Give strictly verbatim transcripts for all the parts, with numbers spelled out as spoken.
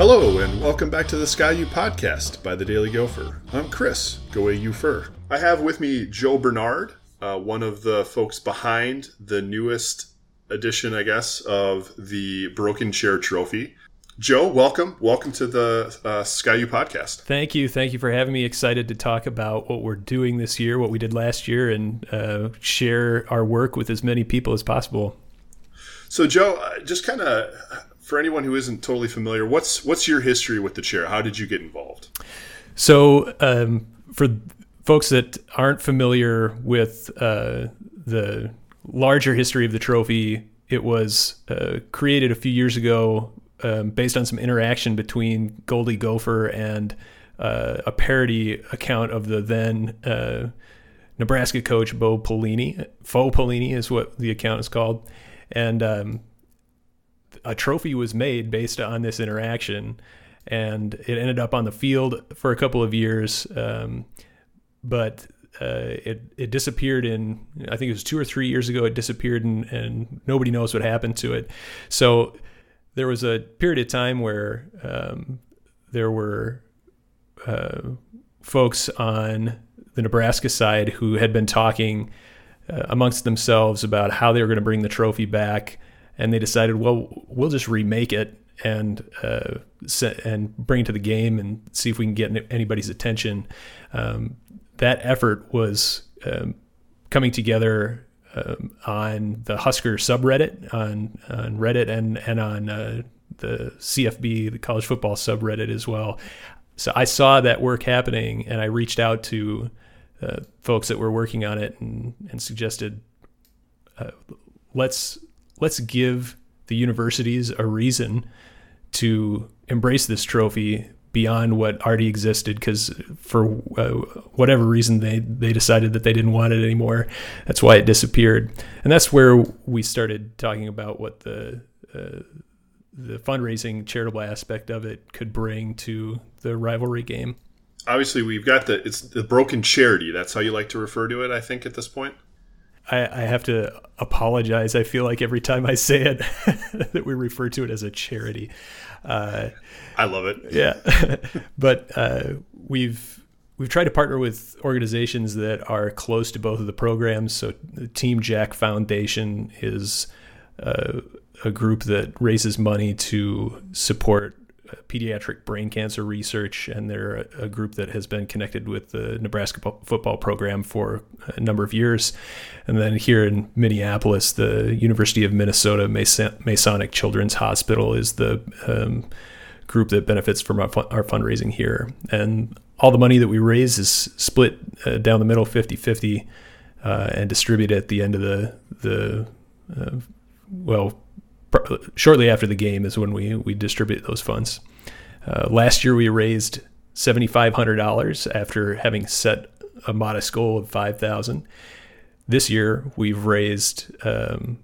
Hello, and welcome back to the Sky U podcast by the Daily Gopher. I'm Chris, GoAUpher. I have with me Joe Bernard, uh, one of the folks behind the newest edition, I guess, of the Broken Chair Trophy. Joe, welcome. Welcome to the uh, Sky U podcast. Thank you. Thank you for having me. Excited to talk about what we're doing this year, what we did last year, and uh, share our work with as many people as possible. So, Joe, just kind of... for anyone who isn't totally familiar, what's what's your history with the chair? How did you get involved? So um, for folks that aren't familiar with uh, the larger history of the trophy, it was uh, created a few years ago um, based on some interaction between Goldie Gopher and uh, a parody account of the then uh, Nebraska coach Bo Pelini. Faux Pelini is what the account is called. And um a trophy was made based on this interaction, and it ended up on the field for a couple of years. Um, but uh, it it disappeared in, I think it was two or three years ago, it disappeared and, and nobody knows what happened to it. So there was a period of time where um, there were uh, folks on the Nebraska side who had been talking uh, amongst themselves about how they were going to bring the trophy back. And they decided, well, we'll just remake it and uh, and bring it to the game and see if we can get anybody's attention. Um, that effort was um, coming together um, on the Husker subreddit, on, on Reddit, and, and on uh, the C F B, the college football subreddit as well. So I saw that work happening, and I reached out to uh, folks that were working on it and, and suggested, uh, let's... let's give the universities a reason to embrace this trophy beyond what already existed, because for uh, whatever reason, they, they decided that they didn't want it anymore. That's why it disappeared. And that's where we started talking about what the uh, the fundraising charitable aspect of it could bring to the rivalry game. Obviously, we've got the it's the broken charity. That's how you like to refer to it, I think, at this point. I have to apologize. I feel like every time I say it that we refer to it as a charity. Uh, I love it. Yeah. But uh, we've we've tried to partner with organizations that are close to both of the programs. So the Team Jack Foundation is uh, a group that raises money to support pediatric brain cancer research, and they're a group that has been connected with the Nebraska football program for a number of years. And then here in Minneapolis, the University of Minnesota Masonic Children's Hospital is the um, group that benefits from our, fun- our fundraising here. And all the money that we raise is split uh, down the middle fifty-fifty uh, and distributed at the end of the, the uh, well, shortly after the game is when we, we distribute those funds. Uh, last year we raised seven thousand five hundred dollars after having set a modest goal of five thousand dollars. This year we've raised um,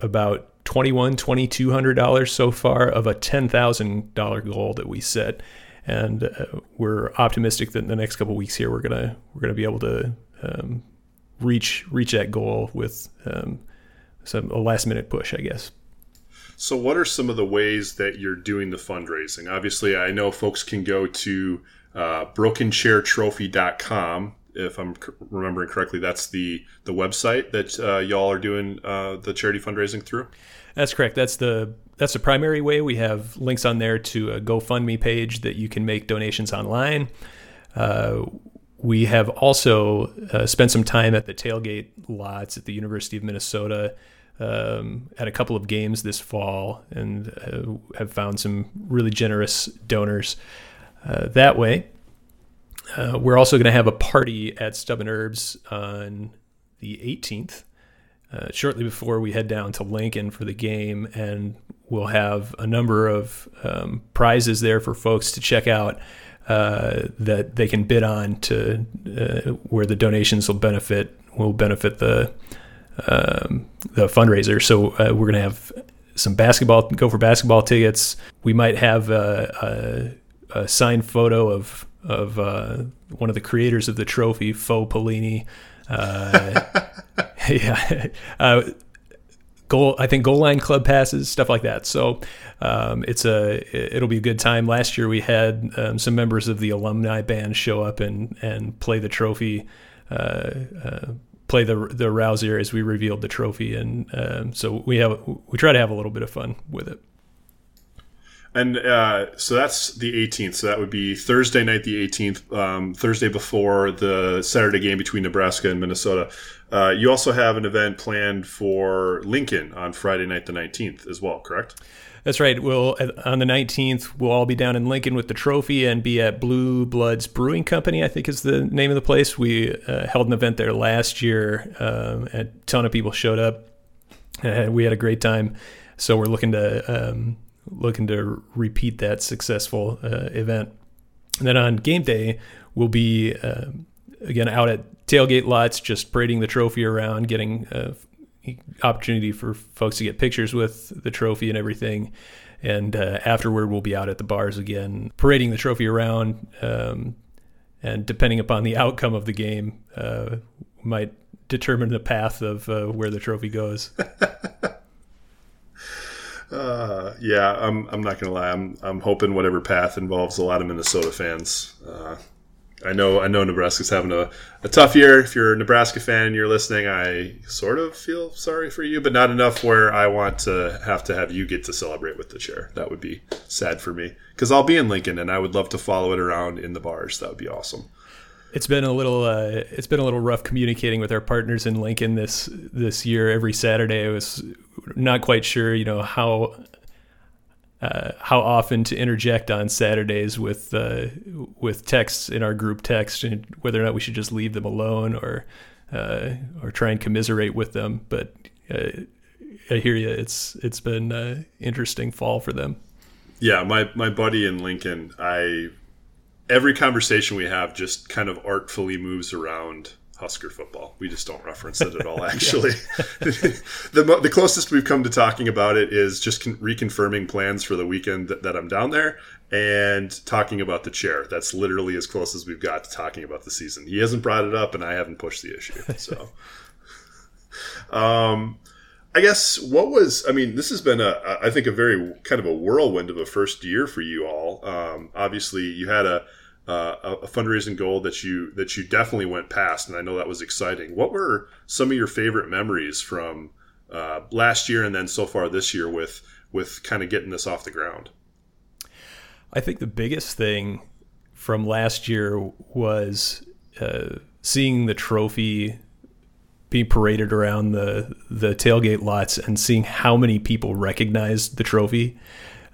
about twenty-one thousand two hundred dollars so far of a ten thousand dollars goal that we set, and uh, we're optimistic that in the next couple of weeks here we're gonna we're gonna be able to um, reach reach that goal with um, some a last minute push, I guess. So what are some of the ways that you're doing the fundraising? Obviously, I know folks can go to uh, broken chair trophy dot com. If I'm c- remembering correctly, that's the, the website that uh, y'all are doing uh, the charity fundraising through? That's correct. That's the that's the primary way. We have links on there to a GoFundMe page that you can make donations online. Uh, we have also uh, spent some time at the tailgate lots at the University of Minnesota Um, at a couple of games this fall, and uh, have found some really generous donors uh, that way. Uh, we're also going to have a party at Stubborn Herbs on the eighteenth, uh, shortly before we head down to Lincoln for the game, and we'll have a number of um, prizes there for folks to check out uh, that they can bid on to uh, where the donations will benefit will benefit the Um, the fundraiser. So uh, we're going to have some basketball, go for basketball tickets. We might have a, a, a signed photo of of uh, one of the creators of the trophy, Faux Pelini. Uh, yeah, uh, goal, I think goal line club passes, stuff like that. So um, it's a it'll be a good time. Last year we had um, some members of the alumni band show up and and play the trophy, uh, uh, play the the rousier as we revealed the trophy, and um, so we have we try to have a little bit of fun with it. And uh, so that's the eighteenth. So that would be Thursday night, the eighteenth, um, Thursday before the Saturday game between Nebraska and Minnesota. Uh, you also have an event planned for Lincoln on Friday night, the nineteenth as well, correct? That's right. We'll, on the nineteenth, we'll all be down in Lincoln with the trophy and be at Blue Bloods Brewing Company, I think is the name of the place. We uh, held an event there last year. Um, a ton of people showed up. Uh, we had a great time. So we're looking to... Um, looking to repeat that successful uh, event. And then on game day, we'll be, uh, again, out at tailgate lots, just parading the trophy around, getting uh, opportunity for folks to get pictures with the trophy and everything. And uh, afterward, we'll be out at the bars again, parading the trophy around. Um, and depending upon the outcome of the game, uh, might determine the path of uh, where the trophy goes. Uh, yeah, I'm, I'm not going to lie. I'm, I'm hoping whatever path involves a lot of Minnesota fans. Uh, I know, I know Nebraska's having a, a tough year. If you're a Nebraska fan and you're listening, I sort of feel sorry for you, but not enough where I want to have to have you get to celebrate with the chair. That would be sad for me because I'll be in Lincoln and I would love to follow it around in the bars. That would be awesome. It's been a little, uh, it's been a little rough communicating with our partners in Lincoln this, this year. Every Saturday, I was not quite sure, you know, how, uh, how often to interject on Saturdays with, uh, with texts in our group text and whether or not we should just leave them alone or, uh, or try and commiserate with them. But uh, I hear you. It's, it's been an interesting fall for them. Yeah. My, my buddy in Lincoln, I, every conversation we have just kind of artfully moves around Husker football. We just don't reference it at all, actually. the, the closest we've come to talking about it is just con- reconfirming plans for the weekend that, that I'm down there and talking about the chair. That's literally as close as we've got to talking about the season. He hasn't brought it up, and I haven't pushed the issue. So, um, I guess what was, I mean, this has been a, I think a very kind of a whirlwind of a first year for you all. Um, obviously you had a, Uh, a fundraising goal that you that you definitely went past, and I know that was exciting. What were some of your favorite memories from uh, last year and then so far this year with with kind of getting this off the ground? I think the biggest thing from last year was uh, seeing the trophy be paraded around the the tailgate lots and seeing how many people recognized the trophy.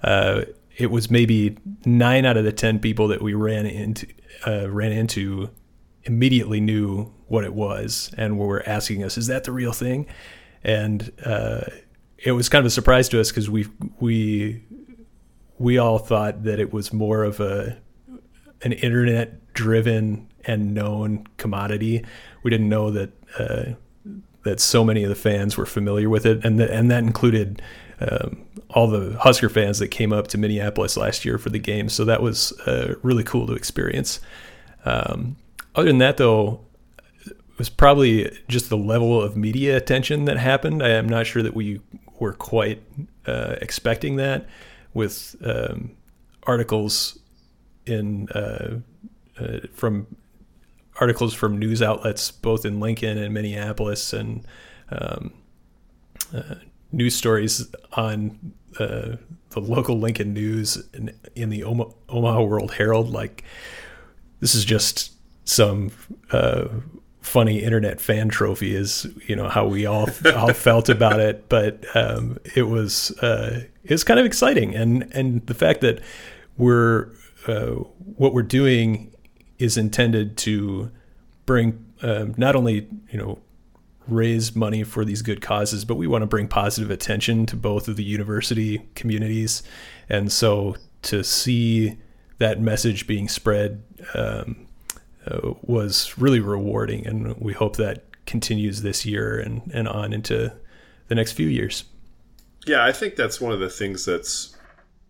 Uh, It was maybe nine out of the ten people that we ran into uh, ran into immediately knew what it was and were asking us, "Is that the real thing?" And uh, it was kind of a surprise to us because we we we all thought that it was more of a an internet driven and known commodity. We didn't know that uh, that so many of the fans were familiar with it, and th- and that included. Um, all the Husker fans that came up to Minneapolis last year for the game. So that was uh, really cool to experience. Um, other than that, though, it was probably just the level of media attention that happened. I am not sure that we were quite uh, expecting that with um, articles in uh, uh, from articles from news outlets both in Lincoln and Minneapolis and um, uh, news stories on uh, the local Lincoln news in, in the Oma- Omaha World Herald. Like, this is just some uh, funny internet fan trophy is, you know, how we all, all felt about it. But um, it was uh, it was kind of exciting. And, and the fact that we're uh, what we're doing is intended to bring uh, not only, you know, raise money for these good causes, but we want to bring positive attention to both of the university communities. And so to see that message being spread um, uh, was really rewarding. And we hope that continues this year and, and on into the next few years. Yeah, I think that's one of the things that's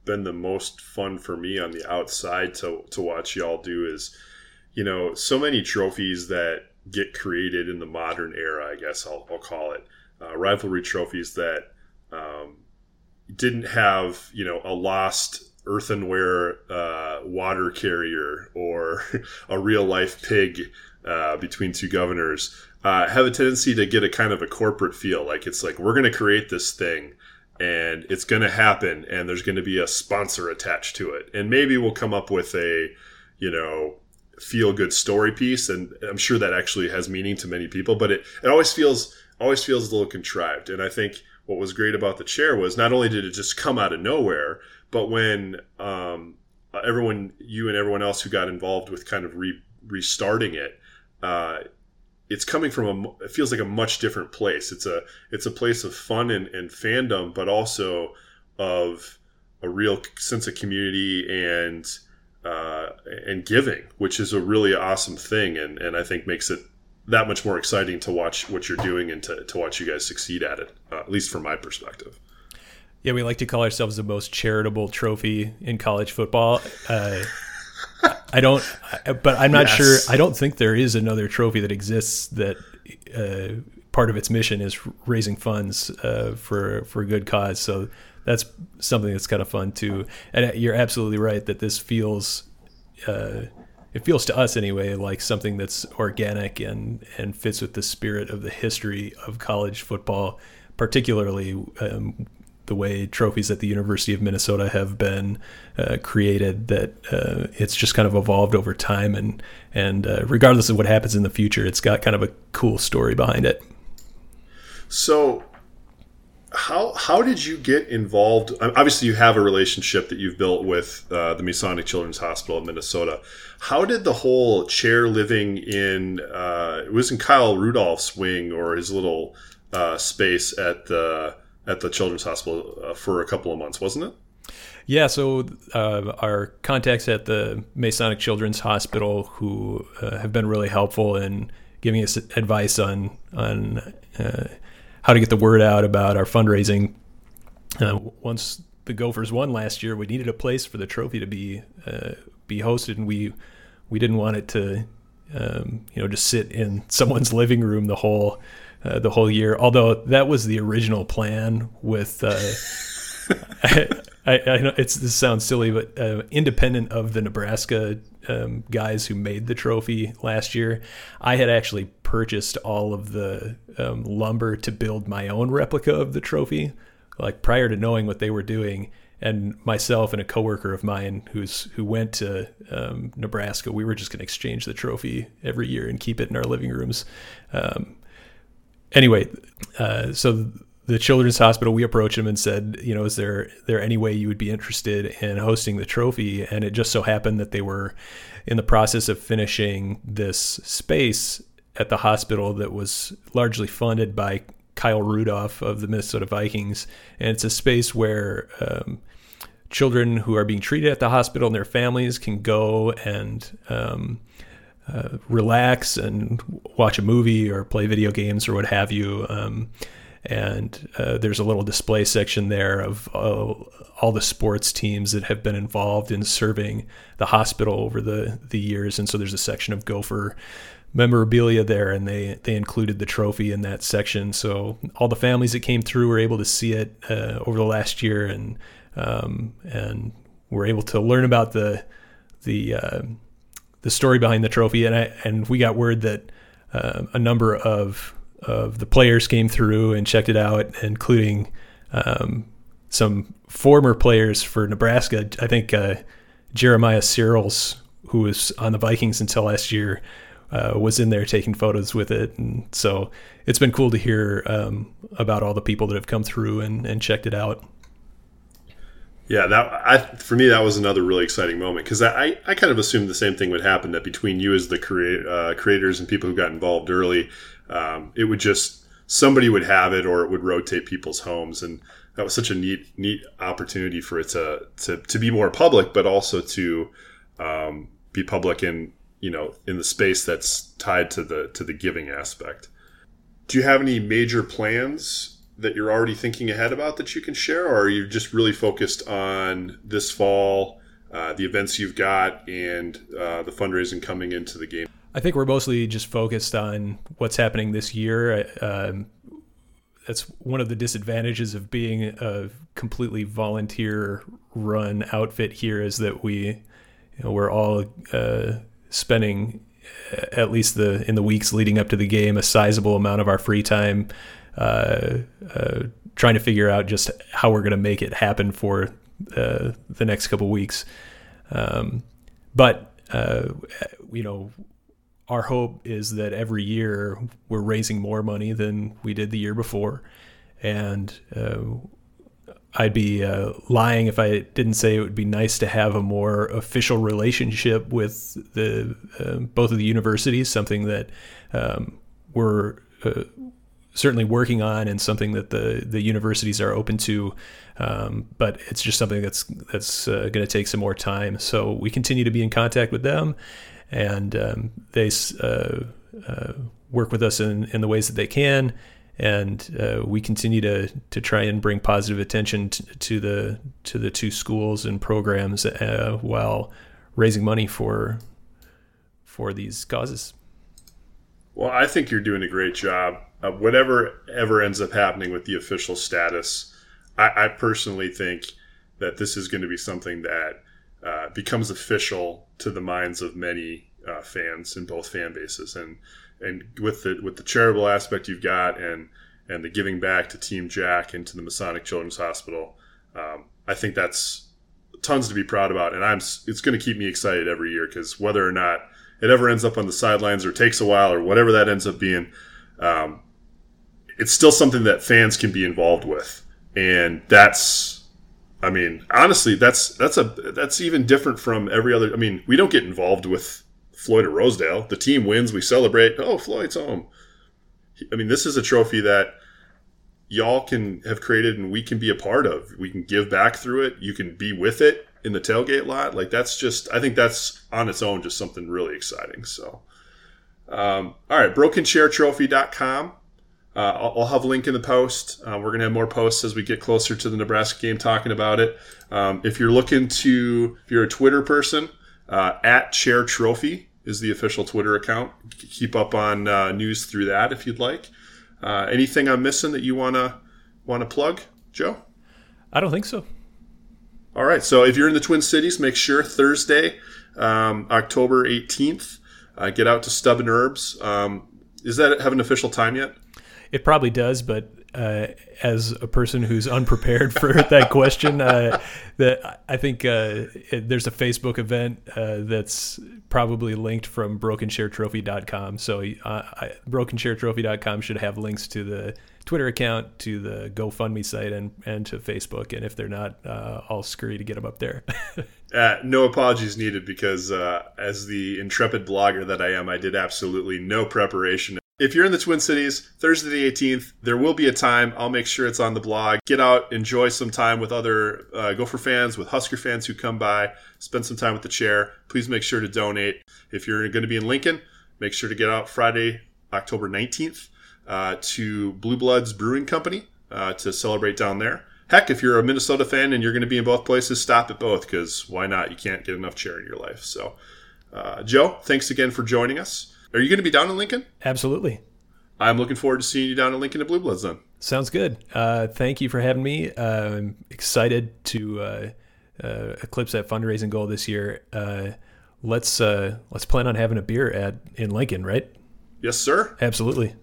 been the most fun for me on the outside to, to watch y'all do is, you know, so many trophies that get created in the modern era, I guess I'll, I'll call it, uh, rivalry trophies that um, didn't have, you know, a lost earthenware uh, water carrier or a real life pig uh, between two governors, uh, have a tendency to get a kind of a corporate feel. Like it's like, we're going to create this thing and it's going to happen and there's going to be a sponsor attached to it. And maybe we'll come up with a, you know, feel good story piece. And I'm sure that actually has meaning to many people, but it, it always feels, always feels a little contrived. And I think what was great about the chair was not only did it just come out of nowhere, but when um, everyone, you and everyone else who got involved with kind of re- restarting it, uh, it's coming from a, it feels like a much different place. It's a, it's a place of fun and, and fandom, but also of a real sense of community and, uh, and giving, which is a really awesome thing. And, and I think makes it that much more exciting to watch what you're doing and to, to watch you guys succeed at it, uh, at least from my perspective. Yeah, we like to call ourselves the most charitable trophy in college football. Uh, I don't, but I'm not yes. sure. I don't think there is another trophy that exists that uh, part of its mission is raising funds uh, for for a good cause. So that's something that's kind of fun too. And you're absolutely right that this feels, uh, it feels to us anyway, like something that's organic and and fits with the spirit of the history of college football, particularly. Um, the way trophies at the University of Minnesota have been uh, created, that uh, it's just kind of evolved over time. And, and uh, regardless of what happens in the future, it's got kind of a cool story behind it. So how, how did you get involved? Obviously you have a relationship that you've built with uh, the Masonic Children's Hospital in Minnesota. How did the whole chair living in, uh, it was in Kyle Rudolph's wing or his little uh, space at the, at the Children's Hospital uh, for a couple of months, wasn't it? Yeah, so uh, our contacts at the Masonic Children's Hospital, who uh, have been really helpful in giving us advice on on uh, how to get the word out about our fundraising. Uh, once the Gophers won last year, we needed a place for the trophy to be uh, be hosted, and we we didn't want it to um, you know just sit in someone's living room the whole. Uh, the whole year, although that was the original plan with uh, I, I, I know it's this sounds silly, but uh, independent of the Nebraska um, guys who made the trophy last year, I had actually purchased all of the um, lumber to build my own replica of the trophy, like prior to knowing what they were doing. And myself and a coworker of mine who's who went to um, Nebraska, we were just going to exchange the trophy every year and keep it in our living rooms. Um, Anyway, uh, so the Children's Hospital, we approached them and said, you know, is there there any way you would be interested in hosting the trophy? And it just so happened that they were in the process of finishing this space at the hospital that was largely funded by Kyle Rudolph of the Minnesota Vikings. And it's a space where um, children who are being treated at the hospital and their families can go and um Uh, relax and watch a movie or play video games or what have you. Um, and uh, there's a little display section there of uh, all the sports teams that have been involved in serving the hospital over the, the years. And so there's a section of Gopher memorabilia there, and they, they included the trophy in that section. So all the families that came through were able to see it uh, over the last year, and um, and were able to learn about the the uh, the story behind the trophy. And I, and we got word that uh, a number of of the players came through and checked it out, including um, some former players for Nebraska. I think uh, Jeremiah Sirles, who was on the Vikings until last year, uh, was in there taking photos with it. And so it's been cool to hear um, about all the people that have come through and, and checked it out. Yeah, that I for me that was another really exciting moment, because I, I kind of assumed the same thing would happen, that between you as the create, uh, creators and people who got involved early, um, it would just somebody would have it or it would rotate people's homes, and that was such a neat neat opportunity for it to to, to be more public, but also to um, be public in you know in the space that's tied to the to the giving aspect. Do you have any major plans that you're already thinking ahead about that you can share, or are you just really focused on this fall, uh, the events you've got, and uh, the fundraising coming into the game? I think we're mostly just focused on what's happening this year. Um, that's one of the disadvantages of being a completely volunteer run outfit here, is that we, you know, we're all uh, spending at least the in the weeks leading up to the game a sizable amount of our free time uh, uh, trying to figure out just how we're going to make it happen for uh, the next couple weeks. Um, but uh, you know, our hope is that every year we're raising more money than we did the year before, and uh, I'd be uh, lying if I didn't say it would be nice to have a more official relationship with the uh, both of the universities, something that um, we're uh, certainly working on and something that the, the universities are open to, um, but it's just something that's that's uh, going to take some more time. So we continue to be in contact with them, and um, they uh, uh, work with us in, in the ways that they can, and uh, we continue to to try and bring positive attention t- to the to the two schools and programs uh, while raising money for for these causes. Well, I think you're doing a great job. Uh, whatever ever ends up happening with the official status, I, I personally think that this is going to be something that uh, becomes official to the minds of many uh, fans in both fan bases. And and with the with the charitable aspect you've got, and and the giving back to Team Jack and to the Masonic Children's Hospital, um, I think that's tons to be proud about. And I'm it's going to keep me excited every year, because whether or not it ever ends up on the sidelines or takes a while or whatever that ends up being, um, it's still something that fans can be involved with. And that's, I mean, honestly, that's, that's a, that's even different from every other. I mean, we don't get involved with Floyd of Rosedale. The team wins, we celebrate. Oh, Floyd's home. I mean, this is a trophy that y'all can have created and we can be a part of. We can give back through it. You can be with it in the tailgate lot. Like, that's just, I think that's on its own, just something really exciting. So, um, all right. broken chair trophy dot com. Uh, I'll, I'll have a link in the post. Uh, we're going to have more posts as we get closer to the Nebraska game talking about it. Um, if you're looking to, if you're a Twitter person, uh, at Chair Trophy is the official Twitter account. Keep up on uh, news through that if you'd like. Uh, anything I'm missing that you want to want to plug, Joe? I don't think so. All right. So if you're in the Twin Cities, make sure Thursday, um, October eighteenth, uh, get out to Stubborn Herbs. Um, does that have an official time yet? It probably does, but uh, as a person who's unprepared for that question, uh, that I think uh, it, there's a Facebook event uh, that's probably linked from broken chair trophy dot com. So uh, I, broken chair trophy dot com should have links to the Twitter account, to the GoFundMe site, and, and to Facebook. And if they're not, uh, I'll scurry to get them up there. Uh, no apologies needed, because uh, as the intrepid blogger that I am, I did absolutely no preparation. If you're in the Twin Cities, Thursday the eighteenth, there will be a time. I'll make sure it's on the blog. Get out, enjoy some time with other uh, Gopher fans, with Husker fans who come by. Spend some time with the chair. Please make sure to donate. If you're going to be in Lincoln, make sure to get out Friday, October nineteenth, uh, to Blue Bloods Brewing Company uh, to celebrate down there. Heck, if you're a Minnesota fan and you're going to be in both places, stop at both, because why not? You can't get enough chair in your life. So, uh, Joe, thanks again for joining us. Are you going to be down in Lincoln? Absolutely. I'm looking forward to seeing you down in Lincoln at Blue Bloods then. Sounds good. Uh, thank you for having me. Uh, I'm excited to uh, uh, eclipse that fundraising goal this year. Uh, let's uh, let's plan on having a beer at in Lincoln, right? Yes, sir. Absolutely.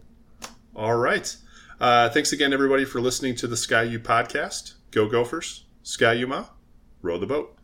All right. Uh, thanks again, everybody, for listening to the Sky U podcast. Go Gophers. Sky U Ma. Row the boat.